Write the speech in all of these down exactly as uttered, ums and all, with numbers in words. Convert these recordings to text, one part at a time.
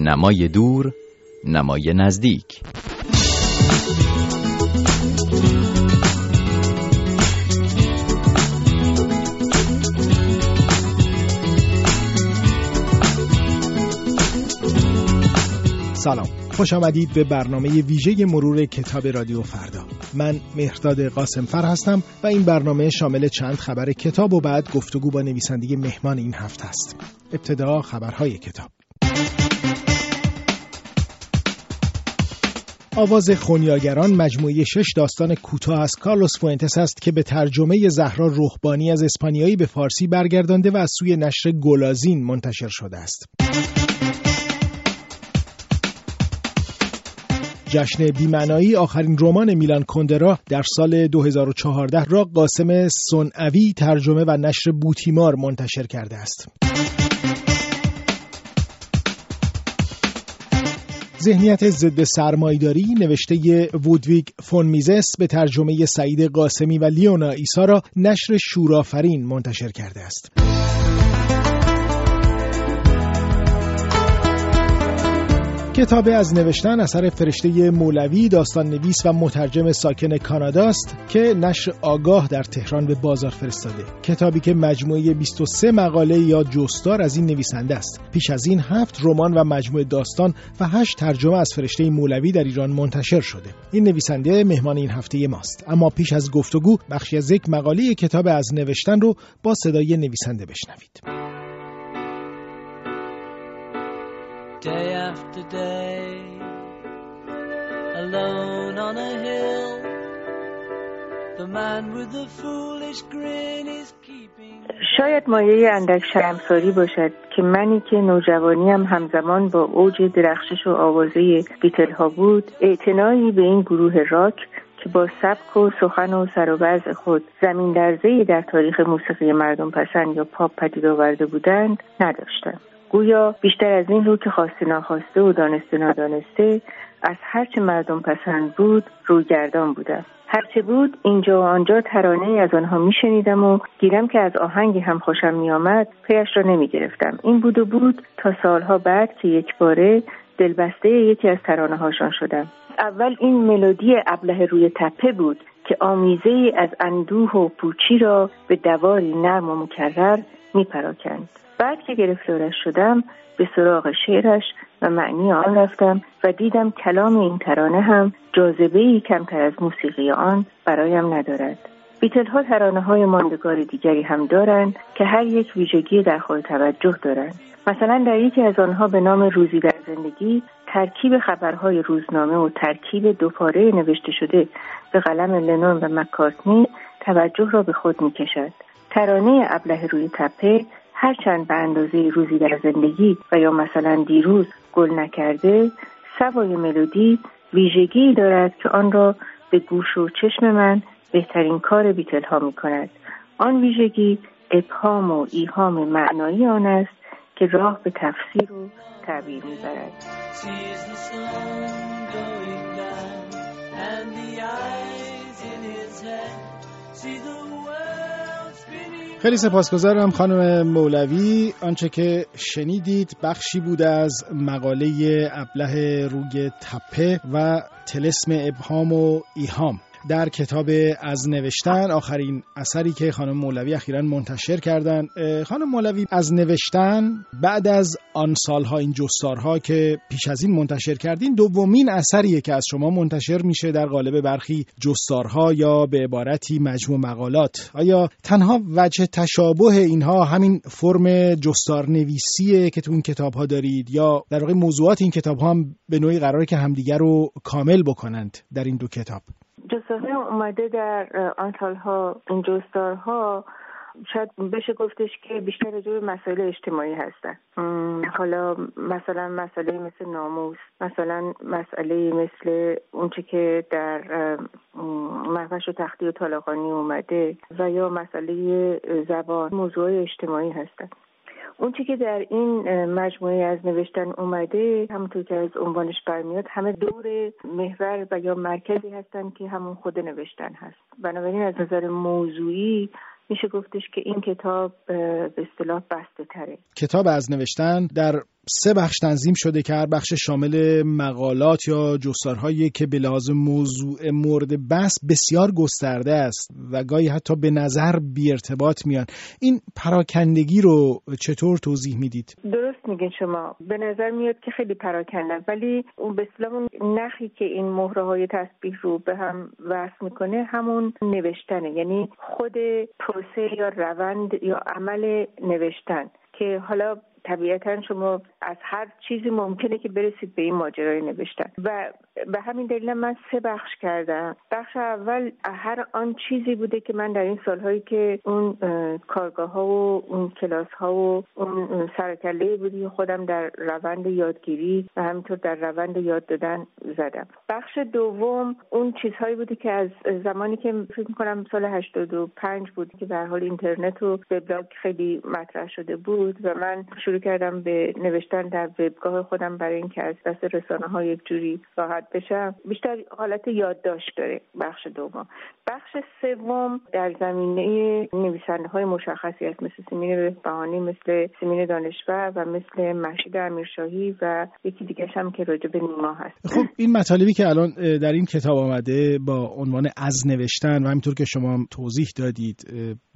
نمای دور، نمای نزدیک. سلام، خوش آمدید به برنامه ویژه مرور کتاب رادیو فردا. من مهرداد قاسمفر هستم و این برنامه شامل چند خبر کتاب و بعد گفتگو با نویسنده مهمان این هفته است. ابتدا خبرهای کتاب. آواز خونیاگران مجموعه شش داستان کوتاه از کارلوس فوئنتس است که به ترجمه زهرا روحبانی از اسپانیایی به فارسی برگردانده و از سوی نشر گلازین منتشر شده است. جشن بی‌معنایی آخرین رمان میلان کندرا در سال دو هزار و چهارده را قاسم سنعوی ترجمه و نشر بوتیمار منتشر کرده است. ذهنیت ضد سرمایه‌داری نوشته وودویگ فون میزس به ترجمه سعید قاسمی و لیونا ایسا را نشر شورافرین منتشر کرده است. کتاب از نوشتن اثر فرشته مولوی داستان نویس و مترجم ساکن کانادا است که نشر آگاه در تهران به بازار فرستاده. کتابی که مجموعه بیست و سه مقاله یا جستار از این نویسنده است. پیش از این هفت رمان و مجموعه داستان و هشت ترجمه از فرشته مولوی در ایران منتشر شده. این نویسنده مهمان این هفته ماست. اما پیش از گفتگو بخشی از یک مقاله کتاب از نوشتن رو با صدای نویسنده بشنوید. Day after day, alone on a hill, the man with the foolish grin is keeping. شاید مایه اندک شرمساری باشد که منی که نوجوانیم همزمان با اوج درخشش و آوازه بیتلها بود، اعتنایی به این گروه راک که با سبک و سخن و سر و وضع خود زمین لرزه‌ای در تاریخ موسیقی مردم پسند یا پاپ پدید آورده بودند نداشتم. گویا بیشتر از این رو که خواسته ناخواسته و دانسته نادانسته از هرچه مردم پسند بود رویگردان بودم. هرچه بود اینجا و آنجا ترانه‌ای از آنها میشنیدم و گیرم که از آهنگی هم خوشم میآمد پیش را نمیگرفتم. این بود و بود تا سالها بعد که یک باره دلبسته یکی از ترانه‌هاشان شدم. اول این ملودی ابله روی تپه بود که آمیزه‌ای از اندوه و پوچی را به دواری نرم و مکرر میپراکند. بعد که گرفتارش شدم به سراغ شعرش و معنی آن رفتم و دیدم کلام این ترانه هم جاذبه‌ای کمتر از موسیقی آن برایم ندارد. بیتلها ترانه های ماندگار دیگری هم دارند که هر یک ویژگی در خود توجه دارند. مثلا در یکی از آنها به نام روزی در زندگی ترکیب خبرهای روزنامه و ترکیب دوپاره نوشته شده به قلم لنون و مکارتنی توجه را به خود می کشد. ترانه ابله روی تپه هرچند به اندازه روزی در زندگی و یا مثلا دیروز گل نکرده، سوای ملودی ویژگی دارد که آن را به گوش و چشم من بهترین کار بیتلها می کند. آن ویژگی ابهام و ایهام معنایی آن است که راه به تفسیر و تعبیر می برد. خیلی سپاسگزارم خانم مولوی. آنچه که شنیدید بخشی بود از مقاله ابله روی تپه و طلسم ابهام و ایهام در کتاب از نوشتن، آخرین اثری که خانم مولوی اخیراً منتشر کردند. خانم مولوی، از نوشتن بعد از آن سالها، این جستارها که پیش از این منتشر کردین، دومین اثریه که از شما منتشر میشه در قالب برخی جستارها یا به عبارتی مجموع مقالات. آیا تنها وجه تشابه اینها همین فرم جستار نویسیه که تو این کتابها دارید، یا در واقع موضوعات این کتابها هم به نوعی قراره که همدیگر رو کامل بکنند در این دو کتاب؟ جستارهای اومده در آن سالها، این جستارها شاید بشه گفتش که بیشتر راجع به مسائل اجتماعی هستن. حالا مثلا مسئله مثل ناموس، مثلا مسئله مثل اونچه که در مهوش و تختی و طالقانی اومده، و یا مسئله زبان، موضوع اجتماعی هستن. اونچه که در این مجموعه از نوشتن اومده، همونطور که از عنوانش برمیاد، همه دور محور و یا مرکزی هستن که همون خود نوشتن هست. بنابراین از نظر موضوعی میشه گفتش که این کتاب به اصطلاح بسته تره. کتاب از نوشتن در سه بخش تنظیم شده که هر بخش شامل مقالات یا جستارهایی که به لحاظ موضوع مورد بحث بسیار گسترده است و گاهی حتی به نظر بی ارتباط میان. این پراکندگی رو چطور توضیح میدید؟ درست میگین شما، به نظر میاد که خیلی پراکنده، ولی اون به اصطلاح اون نخی که این مهره‌های تسبیح رو به هم وصل میکنه همون نوشتنه، یعنی خود پروسه یا روند یا عمل نوشتن که حالا طبیعتاً شما از هر چیزی ممکنه که برسید به این ماجرای نوشتن و به همین دلیل من سه بخش کردم. بخش اول هر آن چیزی بوده که من در این سالهایی که اون کارگاه‌ها و اون کلاس‌ها و اون سرکله‌ای بودی خودم در روند یادگیری و همینطور در روند یاد دادن زدم. بخش دوم اون چیزهایی بوده که از زمانی که فکر می‌کنم سال هشتاد و پنج بود که به هر حال اینترنت و وبلاگ خیلی مطرح شده بود و من شروع کردم به نوشتن در وبگاه خودم برای اینکه از دست رسانه‌ها یک جوری راحت بشم. بیشتر حالت یادداشت داره بخش دوم. بخش سوم در زمینه نویسنده‌های مشخصی است، مثل سمین بهبهانی، مثل سمین دانشور و مثل مهشید امیرشاهی و یکی دیگه هم که راجع به نیما هست. خب این مطالبی که الان در این کتاب آمده با عنوان از نوشتن و همینطور که شما هم توضیح دادید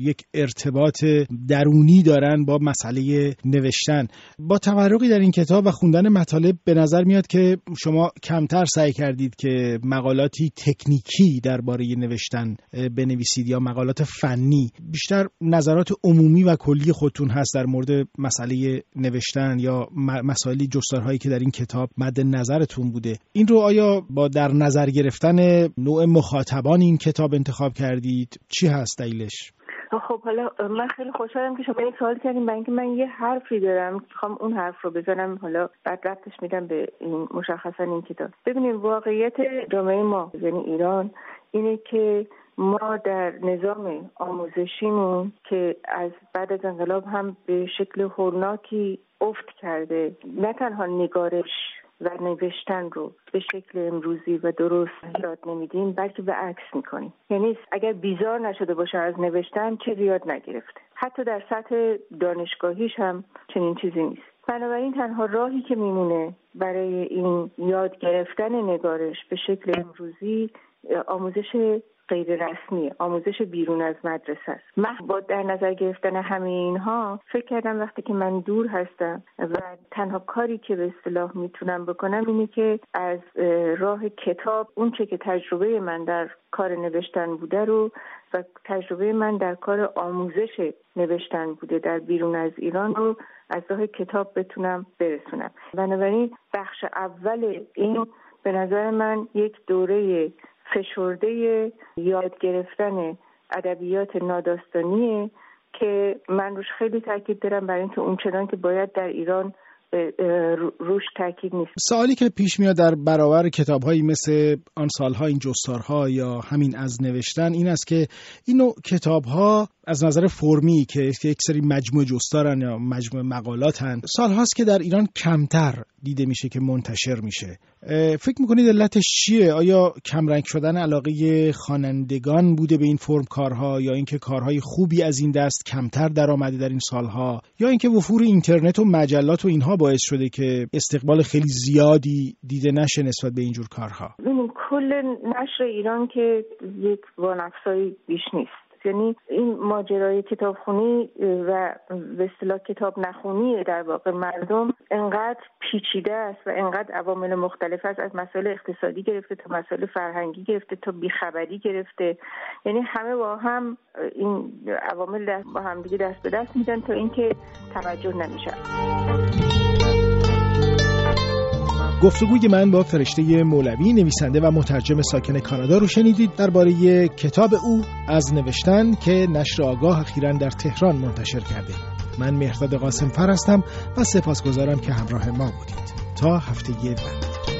یک ارتباط درونی دارن با مسئله نوشتن. با تفرقی در این کتاب و خوندن مطالب به نظر میاد که شما کمتر سعی کردید که مقالاتی تکنیکی درباره نوشتن بنویسید یا مقالات فنی، بیشتر نظرات عمومی و کلی خودتون هست در مورد مسئله نوشتن یا مسائل جستارهایی که در این کتاب مد نظرتون بوده. این رو آیا با در نظر گرفتن نوع مخاطبان این کتاب انتخاب کردید؟ چی هست دلیلش؟ خب حالا من خیلی خوشحالم که شما این سوال کردین، برای اینکه من یه حرفی دارم میخوام اون حرف رو بزنم، حالا بعد ربطش میدم به این مشخصا این کتاب. ببینید واقعیت جامعه ما یعنی ایران اینه که ما در نظام آموزشیمون که از بعد از انقلاب هم به شکل هولناکی افت کرده، نه تنها نگارش و نوشتن رو به شکل امروزی و درست یاد نمیدیم بلکه به عکس میکنیم، یعنی اگر بیزار نشده باشه از نوشتن چیزی یاد نگرفته. حتی در سطح دانشگاهیش هم چنین چیزی نیست. بنابراین تنها راهی که میمونه برای این یاد گرفتن نگارش به شکل امروزی آموزش غیر رسمی، آموزش بیرون از مدرسه است. من با در نظر گرفتن همه اینها فکر کردم وقتی که من دور هستم و تنها کاری که به اصطلاح میتونم بکنم اینه که از راه کتاب اون چه که تجربه من در کار نوشتن بوده رو و تجربه من در کار آموزش نوشتن بوده در بیرون از ایران رو از راه کتاب بتونم برسونم. بنابراین بخش اول این به نظر من یک دوره فشرده یاد گرفتن ادبیات ناداستانیه که من روش خیلی تاکید دارم برای اینکه اونچنان که باید در ایران روش تاکید نیست. سوالی که پیش میاد در برابر کتاب‌هایی مثل آن سال‌ها، این جستارها یا همین از نوشتن این است که این نوع کتاب‌ها از نظر فرمی که یک سری مجموعه جستارن یا مجموعه مقالاتن سال‌هاست که در ایران کمتر دیده میشه که منتشر میشه. فکر میکنید علتش چیه؟ آیا کمرنگ شدن علاقه خوانندگان بوده به این فرم کارها یا اینکه کارهای خوبی از این دست کمتر درآمده در این سالها یا اینکه وفور اینترنت و مجلات و اینها باعث شده که استقبال خیلی زیادی دیده نشه نسبت به این جور کارها؟ ببینید کل نشر ایران که یک وانفسایی بیش نیست، یعنی این ماجرای کتابخونی و به اصطلاح کتاب نخونی در واقع مردم انقدر پیچیده است و انقدر عوامل مختلف است، از مسائل اقتصادی گرفته تا مسائل فرهنگی گرفته تا بیخبری گرفته، یعنی همه با هم این عوامل با هم دیگه دست به دست میدن تا اینکه توجه نمیشه. گفتگوی من با فرشته مولوی، نویسنده و مترجم ساکن کانادا رو شنیدید درباره کتاب او از نوشتن که نشر آگاه اخیراً در تهران منتشر کرده. من مهرداد قاسمفر هستم و سپاسگزارم که همراه ما بودید. تا هفته بعد.